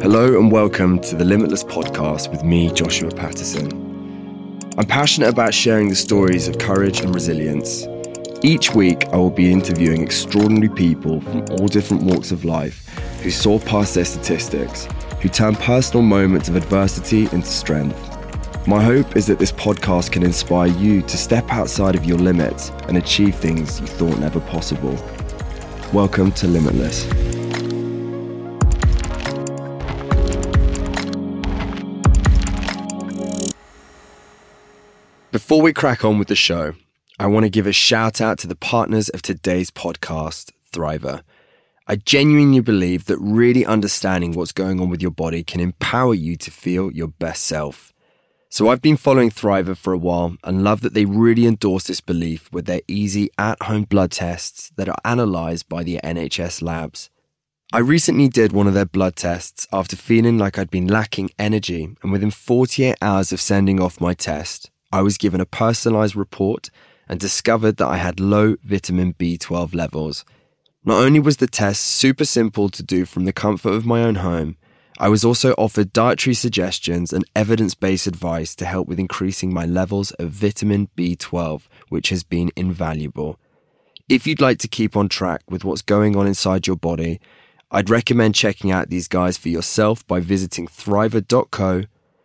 Hello and welcome to the Limitless Podcast with me, Joshua Patterson. I'm passionate about sharing the stories of courage and resilience. Each week, I will be interviewing extraordinary people from all different walks of life who soar past their statistics, who turn personal moments of adversity into strength. My hope is that this podcast can inspire you to step outside of your limits and achieve things you thought never possible. Welcome to Limitless. Before we crack on with the show, I want to give a shout out to the partners of today's podcast, Thriver. I genuinely believe that really understanding what's going on with your body can empower you to feel your best self. So I've been following Thriver for a while and love that they really endorse this belief with their easy at-home blood tests that are analysed by the NHS labs. I recently did one of their blood tests after feeling like I'd been lacking energy, and within 48 hours of sending off my test, I was given a personalised report and discovered that I had low vitamin B12 levels. Not only was the test super simple to do from the comfort of my own home, I was also offered dietary suggestions and evidence-based advice to help with increasing my levels of vitamin B12, which has been invaluable. If you'd like to keep on track with what's going on inside your body, I'd recommend checking out these guys for yourself by visiting thriver.co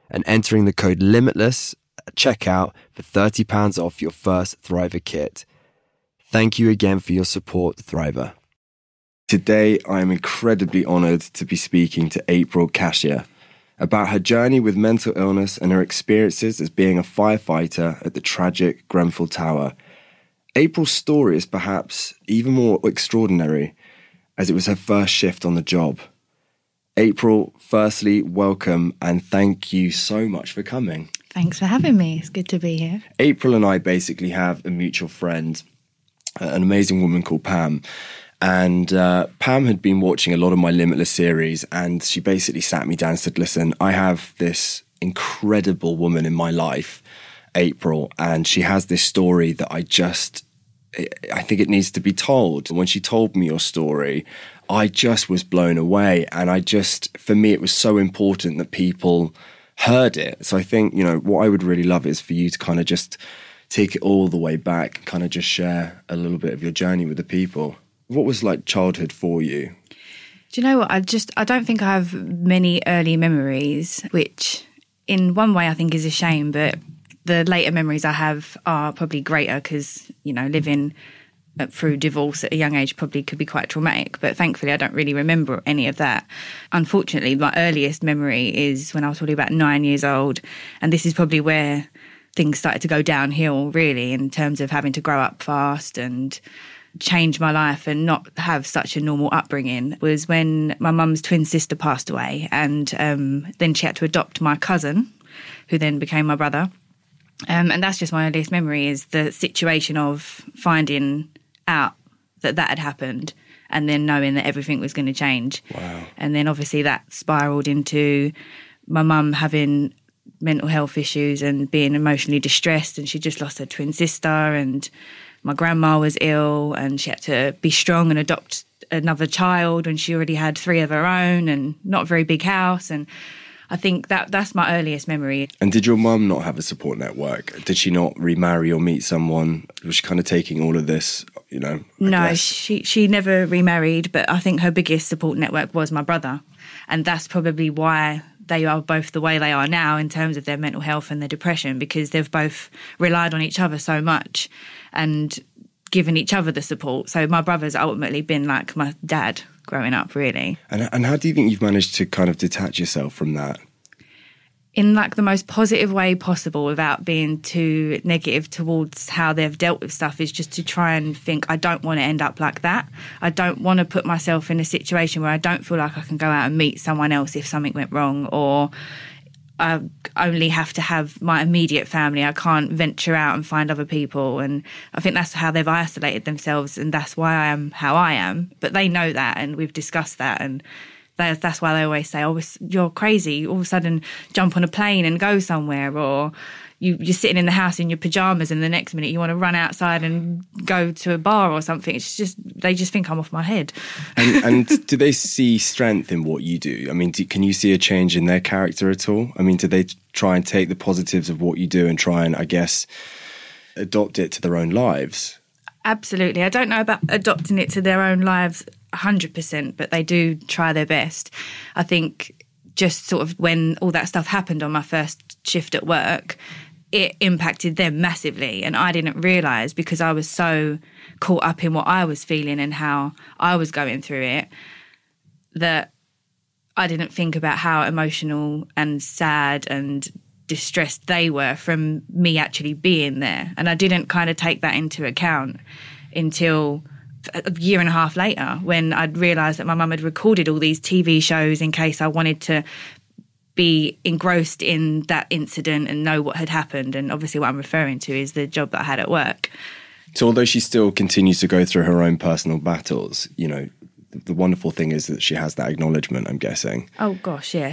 and entering the code LIMITLESS at checkout for £30 off your first Thriver kit. Thank you again for your support, Thriver. Today, I am incredibly honoured to be speaking to April Cachia about her journey with mental illness and her experiences as being a firefighter at the tragic Grenfell Tower. April's story is perhaps even more extraordinary, as it was her first shift on the job. April, firstly, welcome and thank you so much for coming. Thanks for having me. It's good to be here. April and I basically have a mutual friend, an amazing woman called Pam. And Pam had been watching a lot of my Limitless series, and she basically sat me down and said, listen, I have this incredible woman in my life, April, and she has this story that I think it needs to be told. When she told me your story, I just was blown away. And for me, it was so important that people heard it. So I think, what I would really love is for you to kind of just take it all the way back and kind of just share a little bit of your journey with the people. What was like childhood for you? Do you know what? I don't think I have many early memories, which in one way I think is a shame, but the later memories I have are probably greater because, living through divorce at a young age probably could be quite traumatic. But thankfully, I don't really remember any of that. Unfortunately, my earliest memory is when I was probably about 9 years old. And this is probably where things started to go downhill, really, in terms of having to grow up fast and change my life and not have such a normal upbringing, was when my mum's twin sister passed away, and then she had to adopt my cousin, who then became my brother. And that's just my earliest memory, is the situation of finding out that had happened and then knowing that everything was going to change. Wow. And then obviously that spiralled into my mum having mental health issues and being emotionally distressed, and she just lost her twin sister, and my grandma was ill and she had to be strong and adopt another child when she already had three of her own and not a very big house. And I think that's my earliest memory. And did your mum not have a support network? Did she not remarry or meet someone? Was she kind of taking all of this, No, she never remarried, but I think her biggest support network was my brother. And that's probably why they are both the way they are now in terms of their mental health and their depression, because they've both relied on each other so much and given each other the support. So my brother's ultimately been like my dad growing up, really. And how do you think you've managed to kind of detach yourself from that? In like the most positive way possible, without being too negative towards how they've dealt with stuff, is just to try and think, I don't want to end up like that. I don't want to put myself in a situation where I don't feel like I can go out and meet someone else if something went wrong, or I only have to have my immediate family. I can't venture out and find other people. And I think that's how they've isolated themselves, and that's why I am how I am. But they know that, and we've discussed that, and that's why they always say, oh, you're crazy, all of a sudden jump on a plane and go somewhere, or you're sitting in the house in your pajamas and the next minute you want to run outside and go to a bar or something. It's just, they just think I'm off my head. And do they see strength in what you do? I mean, can you see a change in their character at all? I mean, do they try and take the positives of what you do and try and, I guess, adopt it to their own lives? Absolutely. I don't know about adopting it to their own lives 100%, but they do try their best. I think just sort of when all that stuff happened on my first shift at work, it impacted them massively. And I didn't realise because I was so caught up in what I was feeling and how I was going through it that I didn't think about how emotional and sad and distressed they were from me actually being there. And I didn't kind of take that into account until a year and a half later when I'd realised that my mum had recorded all these TV shows in case I wanted to be engrossed in that incident and know what had happened. And obviously what I'm referring to is the job that I had at work. So although she still continues to go through her own personal battles, you know, the wonderful thing is that she has that acknowledgement, I'm guessing. Oh, gosh, yeah.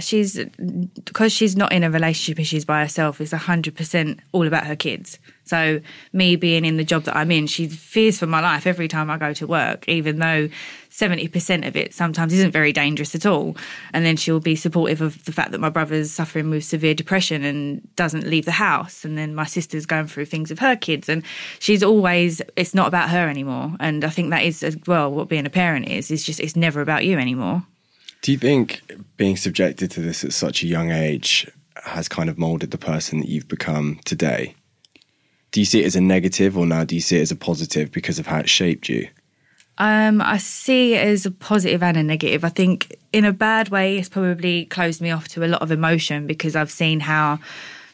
Because she's not in a relationship and she's by herself, it's 100% all about her kids. So me being in the job that I'm in, she fears for my life every time I go to work, even though 70% of it sometimes isn't very dangerous at all. And then she'll be supportive of the fact that my brother's suffering with severe depression and doesn't leave the house. And then my sister's going through things with her kids. And she's always, it's not about her anymore. And I think that is, as well, what being a parent is. It's just, it's never about you anymore. Do you think being subjected to this at such a young age has kind of moulded the person that you've become today? Do you see it as a negative, or now do you see it as a positive because of how it shaped you? I see it as a positive and a negative. I think in a bad way, it's probably closed me off to a lot of emotion because I've seen how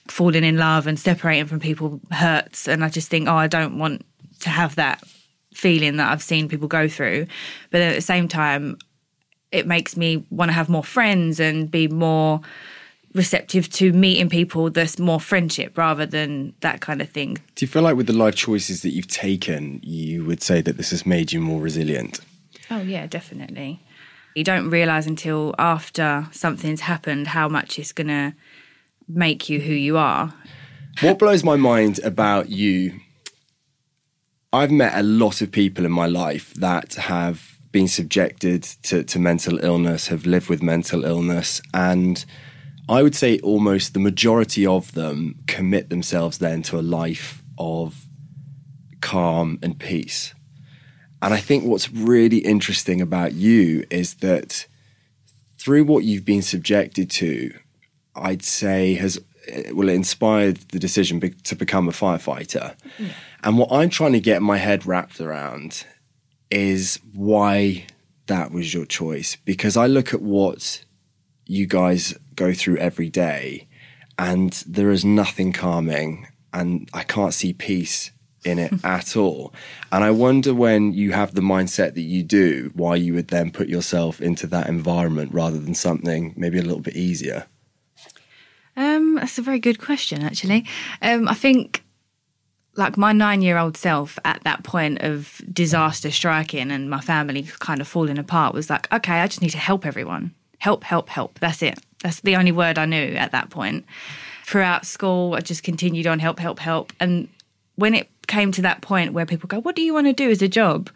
falling in love and separating from people hurts. And I just think, oh, I don't want to have that feeling that I've seen people go through. But then at the same time, it makes me want to have more friends and be more receptive to meeting people. There's more friendship rather than that kind of thing. Do you feel like with the life choices that you've taken, you would say that this has made you more resilient? Oh, yeah, definitely. You don't realise until after something's happened how much it's going to make you who you are. What blows my mind about you, I've met a lot of people in my life that have been subjected to mental illness, have lived with mental illness, and I would say almost the majority of them commit themselves then to a life of calm and peace. And I think what's really interesting about you is that through what you've been subjected to, I'd say it inspired the decision to become a firefighter. Yeah. And what I'm trying to get my head wrapped around is why that was your choice. Because I look at what you guys go through every day and there is nothing calming and I can't see peace in it at all. And I wonder when you have the mindset that you do, why you would then put yourself into that environment rather than something maybe a little bit easier. That's a very good question, actually. I think like my 9-year-old self at that point of disaster striking and my family kind of falling apart was like, okay, I just need to help everyone. Help, help, help. That's it. That's the only word I knew at that point. Throughout school, I just continued on help, help, help. And when it came to that point where people go, what do you want to do as a job?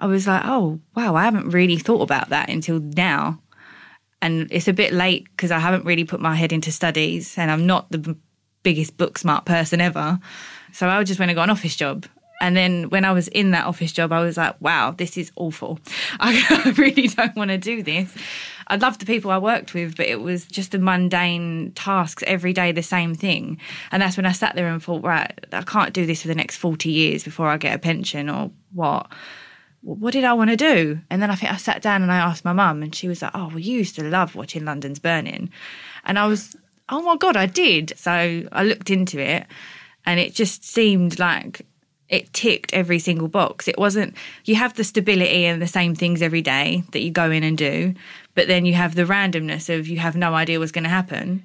I was like, oh, wow, I haven't really thought about that until now. And it's a bit late because I haven't really put my head into studies and I'm not the biggest book smart person ever. So I just went and got an office job. And then when I was in that office job, I was like, wow, this is awful. I really don't want to do this. I loved the people I worked with, but it was just the mundane tasks every day, the same thing. And that's when I sat there and thought, right, I can't do this for the next 40 years before I get a pension or what. What did I want to do? And then I think I sat down and I asked my mum and she was like, oh, well, you used to love watching London's Burning. And I was, oh, my God, I did. So I looked into it and it just seemed like it ticked every single box. It wasn't, you have the stability and the same things every day that you go in and do, but then you have the randomness of you have no idea what's going to happen.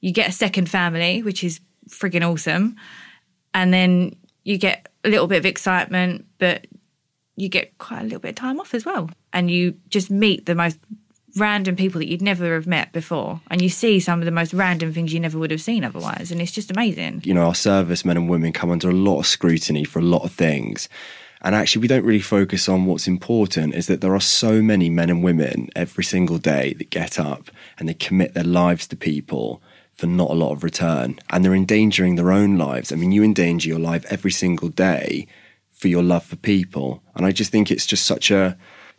You get a second family, which is frigging awesome, and then you get a little bit of excitement, but you get quite a little bit of time off as well. And you just meet the most random people that you'd never have met before, and you see some of the most random things you never would have seen otherwise, and it's just amazing. You know, our servicemen and women come under a lot of scrutiny for a lot of things, and actually we don't really focus on what's important is that there are so many men and women every single day that get up and they commit their lives to people for not a lot of return, and they're endangering their own lives. I mean, you endanger your life every single day for your love for people, and I just think it's just such a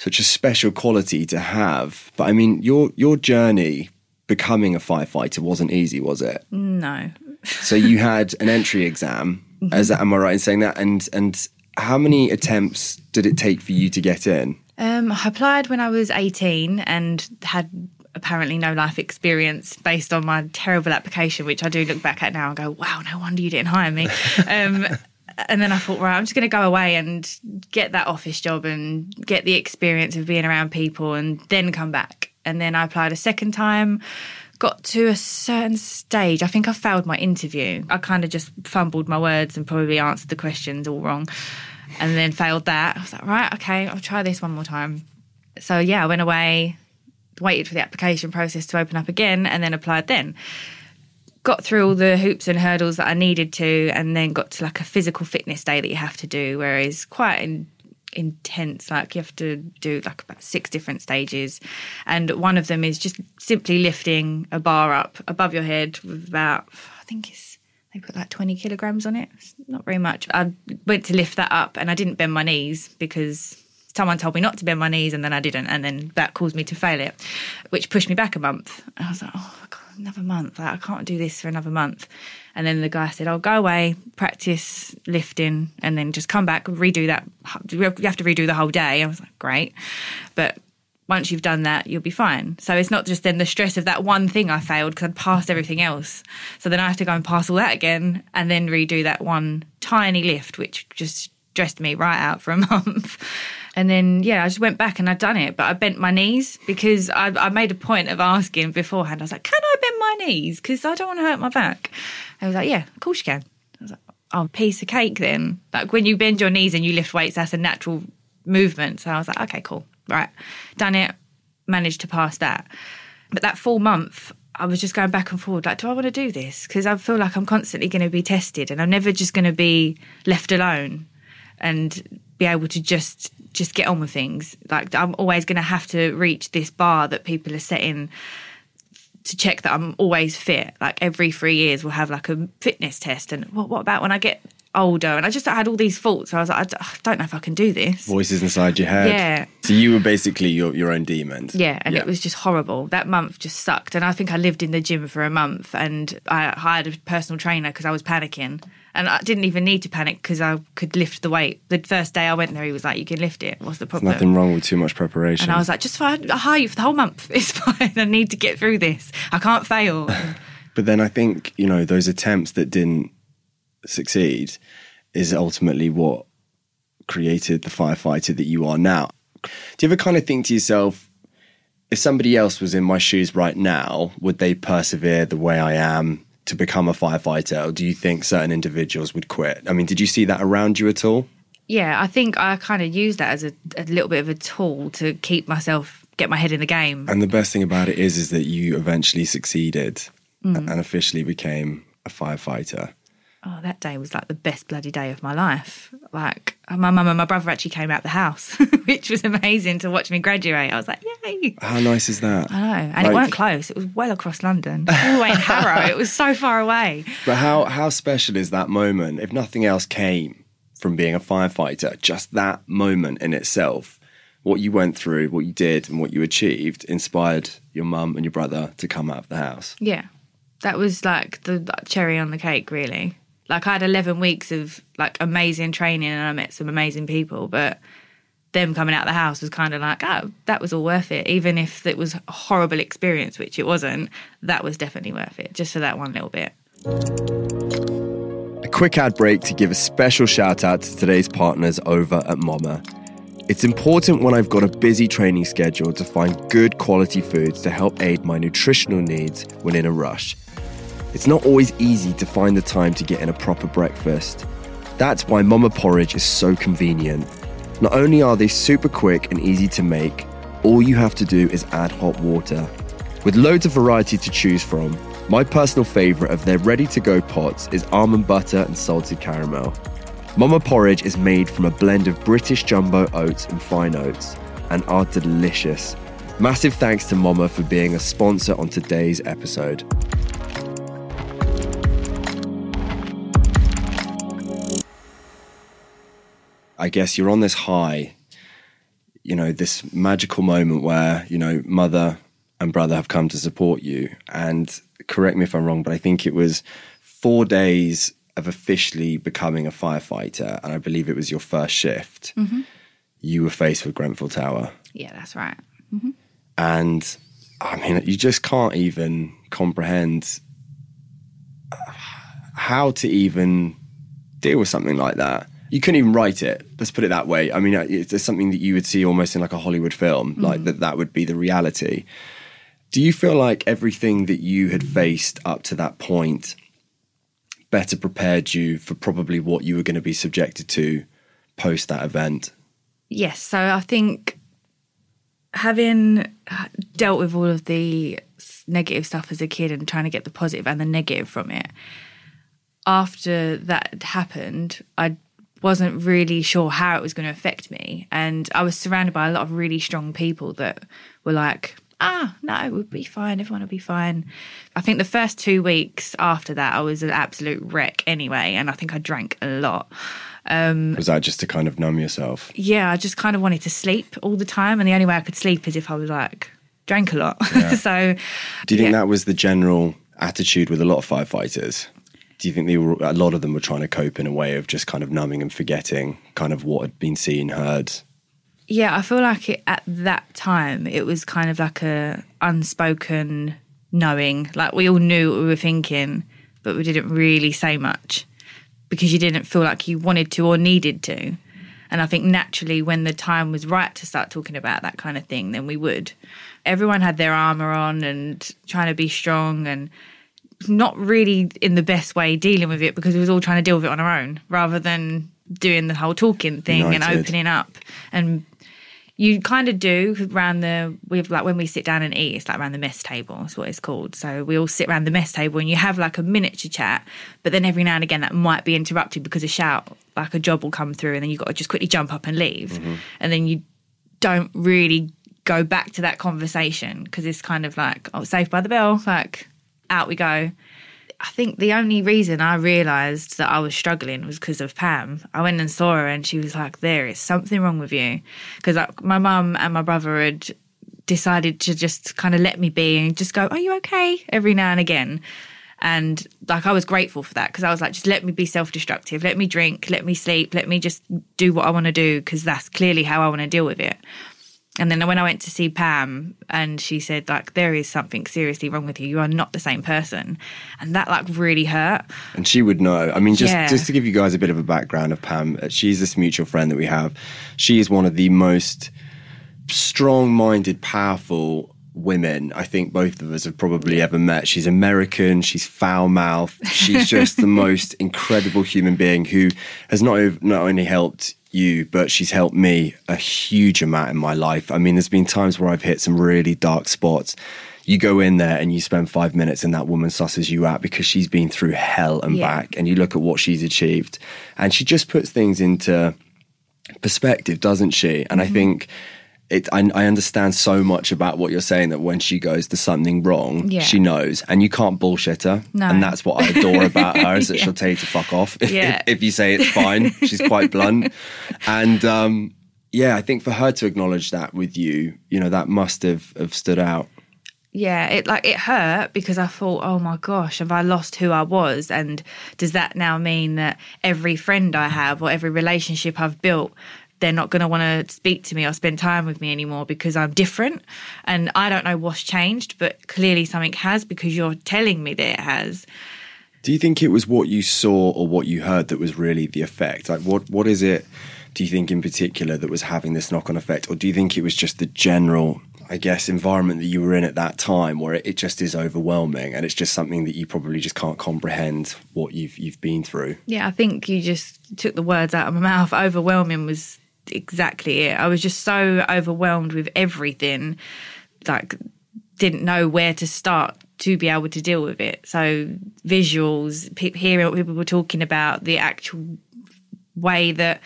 special quality to have. But I mean, your journey becoming a firefighter wasn't easy, was it? No. So you had an entry exam, am I right in saying that? And how many attempts did it take for you to get in? I applied when I was 18 and had apparently no life experience based on my terrible application, which I do look back at now and go, wow, no wonder you didn't hire me. And then I thought, right, I'm just going to go away and get that office job and get the experience of being around people and then come back. And then I applied a second time, got to a certain stage. I think I failed my interview. I kind of just fumbled my words and probably answered the questions all wrong and then failed that. I was like, right, okay, I'll try this one more time. So, yeah, I went away, waited for the application process to open up again and then applied then. Got through all the hoops and hurdles that I needed to, and then got to like a physical fitness day that you have to do, where it's quite intense. Like you have to do like about 6 different stages, and one of them is just simply lifting a bar up above your head with about, I think it's, they put like 20 kilograms on it. It's not very much. I went to lift that up and I didn't bend my knees because someone told me not to bend my knees, and then I didn't, and then that caused me to fail it, which pushed me back a month. And I was like, oh God, another month, like, I can't do this for another month. And then the guy said, oh, go away, practice lifting, and then just come back, redo that. You have to redo the whole day. I was like, great. But once you've done that, you'll be fine. So it's not just then the stress of that one thing I failed, because I'd passed everything else. So then I have to go and pass all that again and then redo that one tiny lift, which just stressed me right out for a month. And then, yeah, I just went back and I'd done it, but I bent my knees because I made a point of asking beforehand. I was like, can I bend my knees? Because I don't want to hurt my back. And I was like, yeah, of course you can. I was like, oh, piece of cake then. Like when you bend your knees and you lift weights, that's a natural movement. So I was like, okay, cool. Right. Done it. Managed to pass that. But that full month, I was just going back and forward, like, do I want to do this? Because I feel like I'm constantly going to be tested and I'm never just going to be left alone and be able to just get on with things. Like I'm always going to have to reach this bar that people are setting to check that I'm always fit. Like every 3 years we'll have like a fitness test, and what about when I get older? And I had all these thoughts. So I was like, I don't know if I can do this. Voices inside your head. Yeah. So you were basically your own demons. Yeah, and It was just horrible. That month just sucked. And I think I lived in the gym for a month, and I hired a personal trainer because I was panicking. And I didn't even need to panic because I could lift the weight. The first day I went there, he was like, you can lift it. What's the problem? There's nothing wrong with too much preparation. And I was like, just fine. I'll hire you for the whole month. It's fine. I need to get through this. I can't fail. But then I think, you know, those attempts that didn't succeed is ultimately what created the firefighter that you are now. Do you ever kind of think to yourself, if somebody else was in my shoes right now, would they persevere the way I am to become a firefighter, or do you think certain individuals would quit? I mean, did you see that around you at all? Yeah, I think I kind of used that as a little bit of a tool to keep myself, get my head in the game. And the best thing about it is that you eventually succeeded and officially became a firefighter. Oh, that day was like the best bloody day of my life. Like my mum and my brother actually came out the house, which was amazing to watch me graduate. I was like, yay. How nice is that? I know. And like, it weren't close. It was well across London. All the way in Harrow. It was so far away. But how special is that moment? If nothing else came from being a firefighter, just that moment in itself, what you went through, what you did and what you achieved inspired your mum and your brother to come out of the house. Yeah. That was like the cherry on the cake, really. Like I had 11 weeks of like amazing training and I met some amazing people, but them coming out of the house was kind of like, oh, that was all worth it. Even if it was a horrible experience, which it wasn't, that was definitely worth it, just for that one little bit. A quick ad break to give a special shout out to today's partners over at MOMA. It's important when I've got a busy training schedule to find good quality foods to help aid my nutritional needs when in a rush. It's not always easy to find the time to get in a proper breakfast. That's why MOMA porridge is so convenient. Not only are they super quick and easy to make, all you have to do is add hot water. With loads of variety to choose from, my personal favourite of their ready-to-go pots is almond butter and salted caramel. MOMA porridge is made from a blend of British jumbo oats and fine oats, and are delicious. Massive thanks to MOMA for being a sponsor on today's episode. I guess you're on this high, you know, this magical moment where, you know, mother and brother have come to support you. And correct me if I'm wrong, but I think it was 4 days of officially becoming a firefighter. And I believe it was your first shift. Mm-hmm. You were faced with Grenfell Tower. Yeah, that's right. Mm-hmm. And I mean, you just can't even comprehend how to even deal with something like that. You couldn't even write it. Let's put it that way. I mean, it's something that you would see almost in like a Hollywood film, mm-hmm. like that would be the reality. Do you feel like everything that you had faced up to that point better prepared you for probably what you were going to be subjected to post that event? Yes. So I think having dealt with all of the negative stuff as a kid and trying to get the positive and the negative from it, after that happened, I wasn't really sure how it was going to affect me. And I was surrounded by a lot of really strong people that were like, no, we'll be fine. Everyone will be fine. I think the first 2 weeks after that, I was an absolute wreck anyway. And I think I drank a lot. Was that just to kind of numb yourself? Yeah, I just kind of wanted to sleep all the time. And the only way I could sleep is if I was like, drank a lot. Yeah. So, do you think that was the general attitude with a lot of firefighters? Do you think a lot of them were trying to cope in a way of just kind of numbing and forgetting kind of what had been seen, heard? Yeah, I feel like at that time, it was kind of like a unspoken knowing. Like we all knew what we were thinking, but we didn't really say much because you didn't feel like you wanted to or needed to. And I think naturally when the time was right to start talking about that kind of thing, then we would. Everyone had their armour on and trying to be strong and not really in the best way dealing with it because we was all trying to deal with it on our own rather than doing the whole talking thing and opening up. And you kind of do around when we sit down and eat, it's like around the mess table, is what it's called. So we all sit around the mess table and you have like a miniature chat, but then every now and again that might be interrupted because a shout, like a job will come through and then you've got to just quickly jump up and leave. Mm-hmm. And then you don't really go back to that conversation because it's kind of like, oh, saved by the bell, like, out we go. I think the only reason I realised that I was struggling was because of Pam. I went and saw her and she was like, there is something wrong with you. Because my mum and my brother had decided to just kind of let me be and just go, are you okay? Every now and again. And like I was grateful for that because I was like, just let me be self-destructive. Let me drink. Let me sleep. Let me just do what I want to do because that's clearly how I want to deal with it. And then when I went to see Pam and she said, like, there is something seriously wrong with you. You are not the same person. And that, like, really hurt. And she would know. I mean, just to give you guys a bit of a background of Pam, she's this mutual friend that we have. She is one of the most strong-minded, powerful women I think both of us have probably ever met. She's American, she's foul-mouthed. She's just the most incredible human being who has not only helped you, but she's helped me a huge amount in my life. I mean, there's been times where I've hit some really dark spots. You go in there and you spend 5 minutes and that woman susses you out because she's been through hell and back, and you look at what she's achieved and she just puts things into perspective, doesn't she? And mm-hmm. I think I understand so much about what you're saying that when she goes to something wrong, she knows. And you can't bullshit her. No. And that's what I adore about her is that she'll tell you to fuck off. If you say it's fine, she's quite blunt. And I think for her to acknowledge that with you, you know, that must have stood out. Yeah, it hurt because I thought, oh my gosh, have I lost who I was? And does that now mean that every friend I have or every relationship I've built, they're not going to want to speak to me or spend time with me anymore because I'm different? And I don't know what's changed, but clearly something has because you're telling me that it has. Do you think it was what you saw or what you heard that was really the effect? Like what is it, do you think in particular, that was having this knock-on effect? Or do you think it was just the general, I guess, environment that you were in at that time where it just is overwhelming and it's just something that you probably just can't comprehend what you've been through? Yeah, I think you just took the words out of my mouth. Overwhelming was exactly it. I was just so overwhelmed with everything, like didn't know where to start to be able to deal with it. So visuals, hearing what people were talking about, the actual way that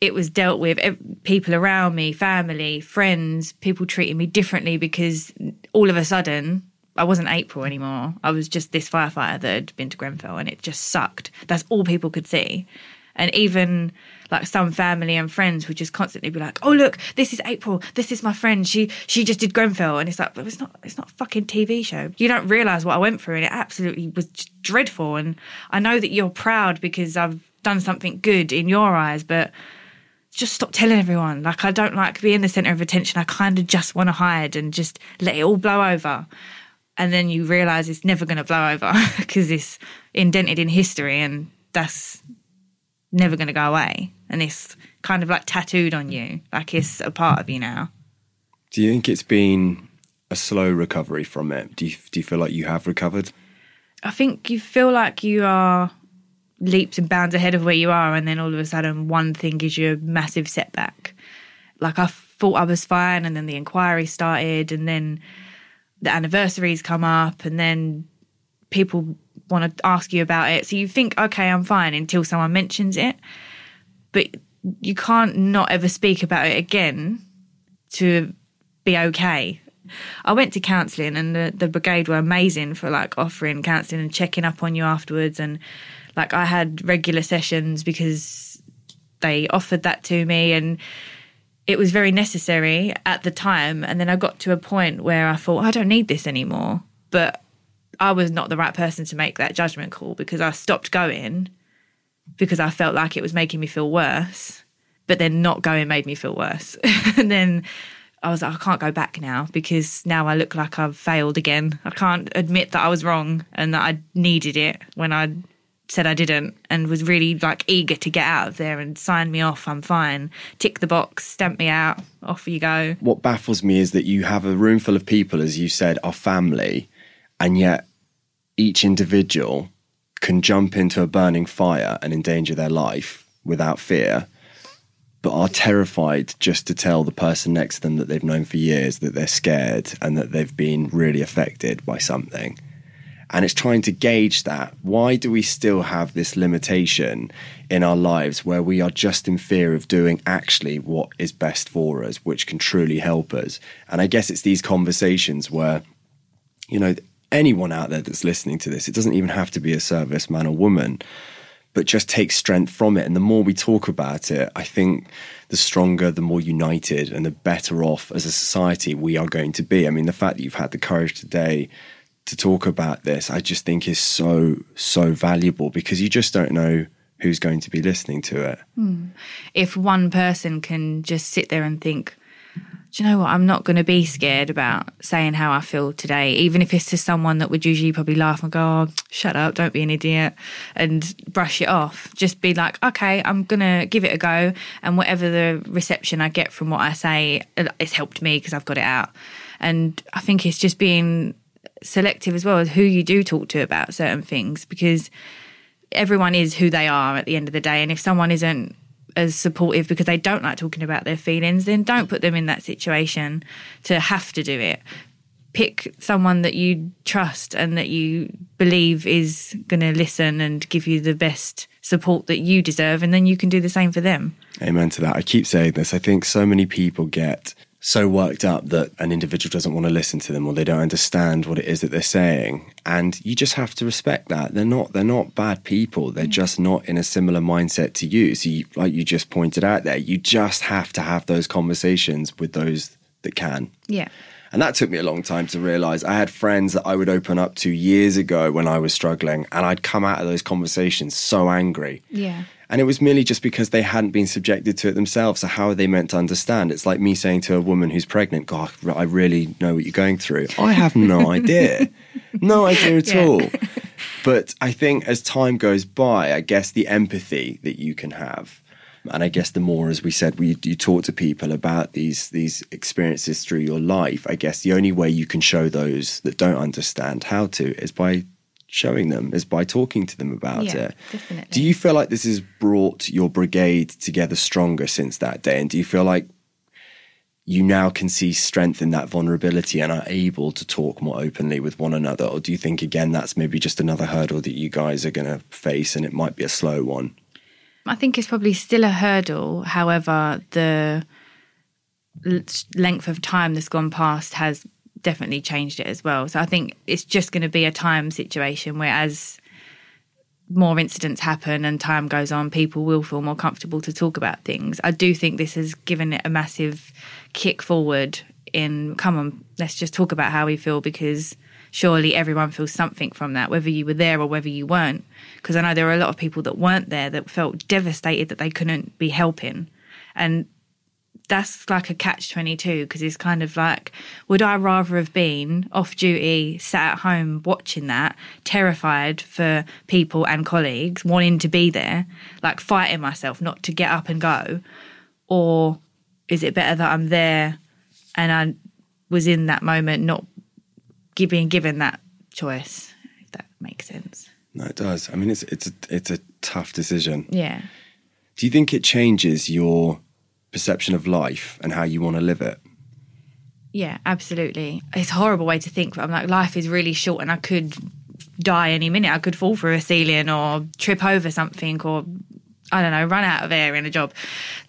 it was dealt with, people around me, family, friends, people treating me differently because all of a sudden I wasn't April anymore. I was just this firefighter that had been to Grenfell, and it just sucked. That's all people could see. And even like some family and friends would just constantly be like, "Oh look, this is April. This is my friend. She just did Grenfell." And it's like, but it's not a fucking TV show. You don't realise what I went through, and it absolutely was just dreadful. And I know that you're proud because I've done something good in your eyes, but just stop telling everyone. Like, I don't like being the centre of attention. I kind of just want to hide and just let it all blow over. And then you realise it's never going to blow over because it's indented in history, and that's never going to go away. And it's kind of like tattooed on you, like it's a part of you now. Do you think it's been a slow recovery from it? Do you feel like you have recovered? I think you feel like you are leaps and bounds ahead of where you are, and then all of a sudden one thing gives you a massive setback. Like, I thought I was fine, and then the inquiry started, and then the anniversaries come up, and then people want to ask you about it. So you think, okay, I'm fine, until someone mentions it. But you can't not ever speak about it again to be okay. I went to counselling, and the brigade were amazing for like offering counselling and checking up on you afterwards. And like, I had regular sessions because they offered that to me, and it was very necessary at the time. And then I got to a point where I thought, I don't need this anymore. But I was not the right person to make that judgment call, because I stopped going because I felt like it was making me feel worse, but then not going made me feel worse. And then I was like, I can't go back now, because now I look like I've failed again. I can't admit that I was wrong and that I needed it when I said I didn't, and was really like eager to get out of there and sign me off, I'm fine, tick the box, stamp me out, off you go. What baffles me is that you have a room full of people, as you said, our family, and yet each individual can jump into a burning fire and endanger their life without fear, but are terrified just to tell the person next to them that they've known for years that they're scared and that they've been really affected by something. And it's trying to gauge that. Why do we still have this limitation in our lives where we are just in fear of doing actually what is best for us, which can truly help us? And I guess it's these conversations where, you know, anyone out there that's listening to this, it doesn't even have to be a serviceman or woman, but just take strength from it. And the more we talk about it, I think the stronger, the more united and the better off as a society we are going to be. I mean, the fact that you've had the courage today to talk about this, I just think is so, so valuable, because you just don't know who's going to be listening to it. If one person can just sit there and think, do you know what, I'm not going to be scared about saying how I feel today, even if it's to someone that would usually probably laugh and go, oh, shut up, don't be an idiot, and brush it off. Just be like, okay, I'm going to give it a go, and whatever the reception I get from what I say, it's helped me because I've got it out. And I think it's just being selective as well as who you do talk to about certain things, because everyone is who they are at the end of the day, and if someone isn't as supportive because they don't like talking about their feelings, then don't put them in that situation to have to do it. Pick someone that you trust and that you believe is going to listen and give you the best support that you deserve, and then you can do the same for them. Amen to that. I keep saying this. I think so many people get so worked up that an individual doesn't want to listen to them, or they don't understand what it is that they're saying. And you just have to respect that. They're not bad people. They're just not in a similar mindset to you. So you, like you just pointed out there, you just have to have those conversations with those that can. Yeah. And that took me a long time to realise. I had friends that I would open up to years ago when I was struggling, and I'd come out of those conversations so angry. Yeah. And it was merely just because they hadn't been subjected to it themselves. So how are they meant to understand? It's like me saying to a woman who's pregnant, God, I really know what you're going through. I have no idea. No idea at all. But I think as time goes by, I guess the empathy that you can have, and I guess the more, as we said, you talk to people about these experiences through your life, I guess the only way you can show those that don't understand how to is by showing them is by talking to them about it. Definitely. Do you feel like this has brought your brigade together stronger since that day? And do you feel like you now can see strength in that vulnerability and are able to talk more openly with one another? Or do you think, again, that's maybe just another hurdle that you guys are going to face and it might be a slow one? I think it's probably still a hurdle. However, the length of time that's gone past has definitely changed it as well. So I think it's just going to be a time situation where as more incidents happen and time goes on, people will feel more comfortable to talk about things. I do think this has given it a massive kick forward in, come on, let's just talk about how we feel, because surely everyone feels something from that, whether you were there or whether you weren't. Because I know there are a lot of people that weren't there that felt devastated that they couldn't be helping. And that's like a catch-22, because it's kind of like, would I rather have been off-duty, sat at home watching that, terrified for people and colleagues, wanting to be there, like fighting myself not to get up and go? Or is it better that I'm there and I was in that moment, not being given that choice, if that makes sense? No, it does. I mean, it's a tough decision. Yeah. Do you think it changes your perception of life and how you want to live it? Yeah, absolutely. It's a horrible way to think, but I'm like, life is really short and I could die any minute. I could fall through a ceiling or trip over something, or I don't know, run out of air in a job.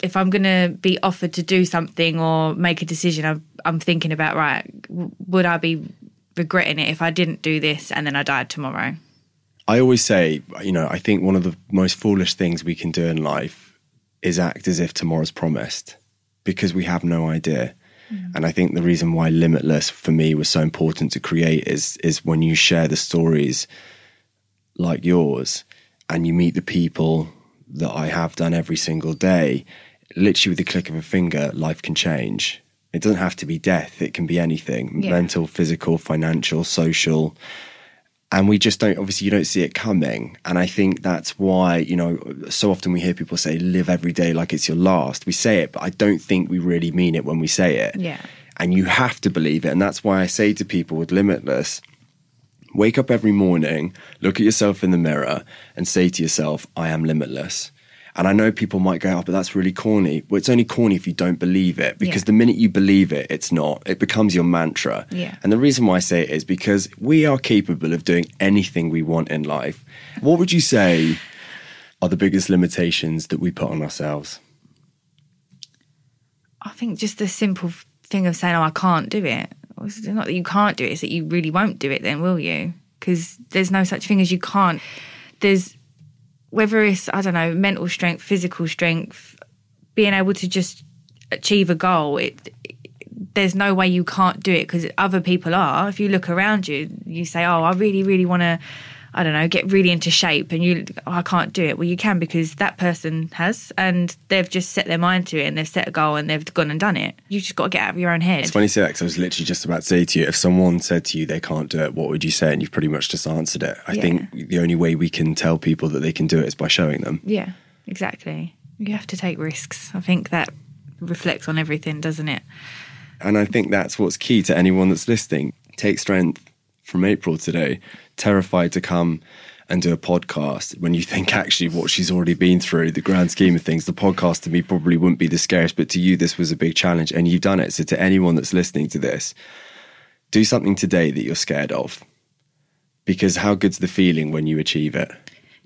If I'm going to be offered to do something or make a decision, I'm thinking about, right, would I be regretting it if I didn't do this and then I died tomorrow? I always say, you know, I think one of the most foolish things we can do in life is act as if tomorrow's promised, because we have no idea. And I think the reason why Limitless for me was so important to create is when you share the stories like yours and you meet the people that I have done every single day, literally with the click of a finger, life can change. It doesn't have to be death. It can be anything, mental, physical, financial, social. And we just don't, obviously you don't see it coming. And I think that's why, you know, so often we hear people say, live every day like it's your last. We say it, but I don't think we really mean it when we say it. Yeah. And you have to believe it. And that's why I say to people with Limitless, wake up every morning, look at yourself in the mirror and say to yourself, I am limitless. And I know people might go, oh, but that's really corny. Well, it's only corny if you don't believe it, because the minute you believe it, it's not. It becomes your mantra. Yeah. And the reason why I say it is because we are capable of doing anything we want in life. What would you say are the biggest limitations that we put on ourselves? I think just the simple thing of saying, oh, I can't do it. It's not that you can't do it, it's that you really won't do it then, will you? Because there's no such thing as you can't. There's... whether it's, I don't know, mental strength, physical strength, being able to just achieve a goal, there's no way you can't do it, because other people are. If you look around you, you say, oh, I really, really want to, I don't know, get really into shape, and you, oh, I can't do it. Well, you can, because that person has, and they've just set their mind to it and they've set a goal and they've gone and done it. You've just got to get out of your own head. It's funny you say that, because I was literally just about to say to you, if someone said to you they can't do it, what would you say? And you've pretty much just answered it. I think the only way we can tell people that they can do it is by showing them. Yeah, exactly. You have to take risks. I think that reflects on everything, doesn't it? And I think that's what's key to anyone that's listening. Take strength from April today. Terrified to come and do a podcast, when you think actually what she's already been through, the grand scheme of things, the podcast to me probably wouldn't be the scariest, but to you this was a big challenge and you've done it. So to anyone that's listening to this, do something today that you're scared of, because how good's the feeling when you achieve it?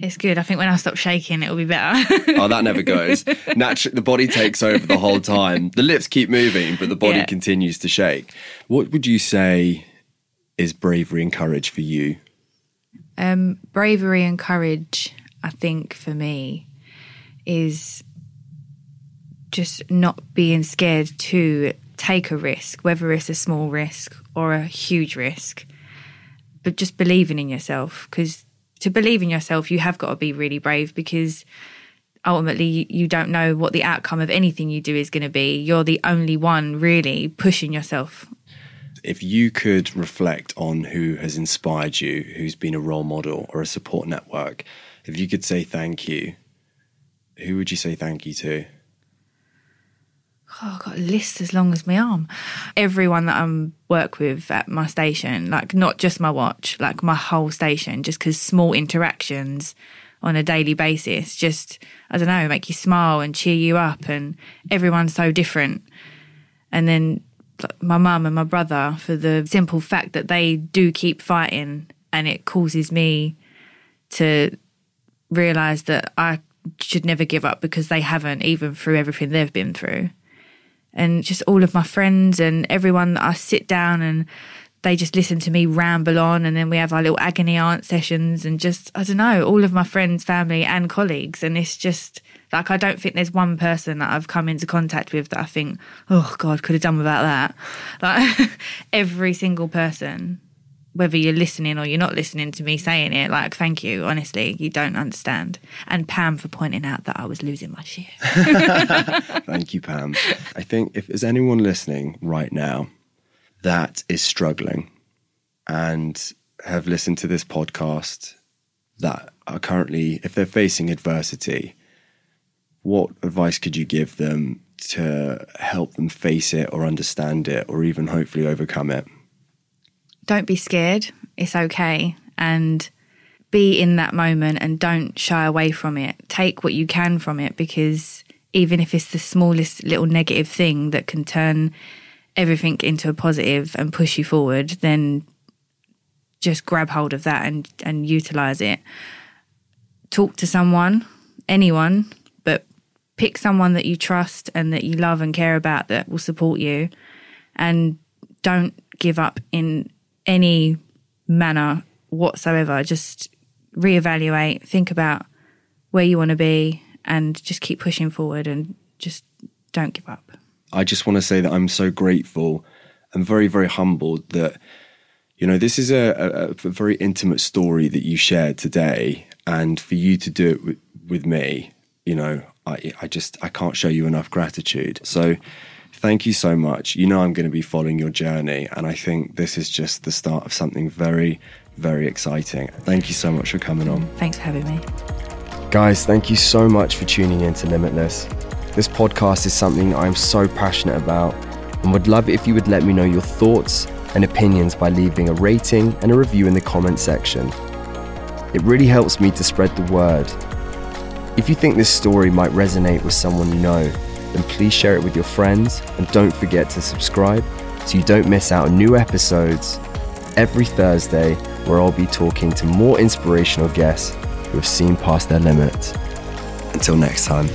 It's good. I think when I stop shaking, it'll be better. Oh, that never goes. Naturally, the body takes over the whole time. The lips keep moving, but the body continues to shake. What would you say is bravery and courage for you? Bravery and courage, I think, for me, is just not being scared to take a risk, whether it's a small risk or a huge risk, but just believing in yourself. Because to believe in yourself, you have got to be really brave, because ultimately you don't know what the outcome of anything you do is going to be. You're the only one really pushing yourself. If you could reflect on who has inspired you, who's been a role model or a support network, if you could say thank you, who would you say thank you to? oh, I've got a list as long as my arm. Everyone that I work with at my station, like not just my watch, like my whole station, just because small interactions on a daily basis just, I don't know, make you smile and cheer you up, and everyone's so different. And then my mum and my brother, for the simple fact that they do keep fighting, and it causes me to realise that I should never give up because they haven't, even through everything they've been through. And just all of my friends and everyone that I sit down and they just listen to me ramble on, and then we have our little agony aunt sessions, and just, I don't know, all of my friends, family and colleagues. And it's just, like, I don't think there's one person that I've come into contact with that I think, oh God, could have done without that. Like, every single person, whether you're listening or you're not listening to me saying it, like, thank you, honestly, you don't understand. And Pam for pointing out that I was losing my shit. Thank you, Pam. I think if there's anyone listening right now that is struggling and have listened to this podcast, that are currently, if they're facing adversity, what advice could you give them to help them face it or understand it or even hopefully overcome it? Don't be scared. It's okay. And be in that moment and don't shy away from it. Take what you can from it, because even if it's the smallest little negative thing that can turn everything into a positive and push you forward, then just grab hold of that and utilize it. Talk to someone, anyone, but pick someone that you trust and that you love and care about that will support you. And don't give up in any manner whatsoever. Just reevaluate, think about where you want to be, and just keep pushing forward and just don't give up. I just want to say that I'm so grateful and very, very humbled that, you know, this is a very intimate story that you shared today, and for you to do it with me, you know, I can't show you enough gratitude. So thank you so much. You know, I'm going to be following your journey, and I think this is just the start of something very, very exciting. Thank you so much for coming on. Thanks for having me. Guys, thank you so much for tuning in to Limitless. This podcast is something I'm so passionate about, and would love it if you would let me know your thoughts and opinions by leaving a rating and a review in the comment section. It really helps me to spread the word. If you think this story might resonate with someone you know, then please share it with your friends, and don't forget to subscribe so you don't miss out on new episodes every Thursday, where I'll be talking to more inspirational guests who have seen past their limits. Until next time.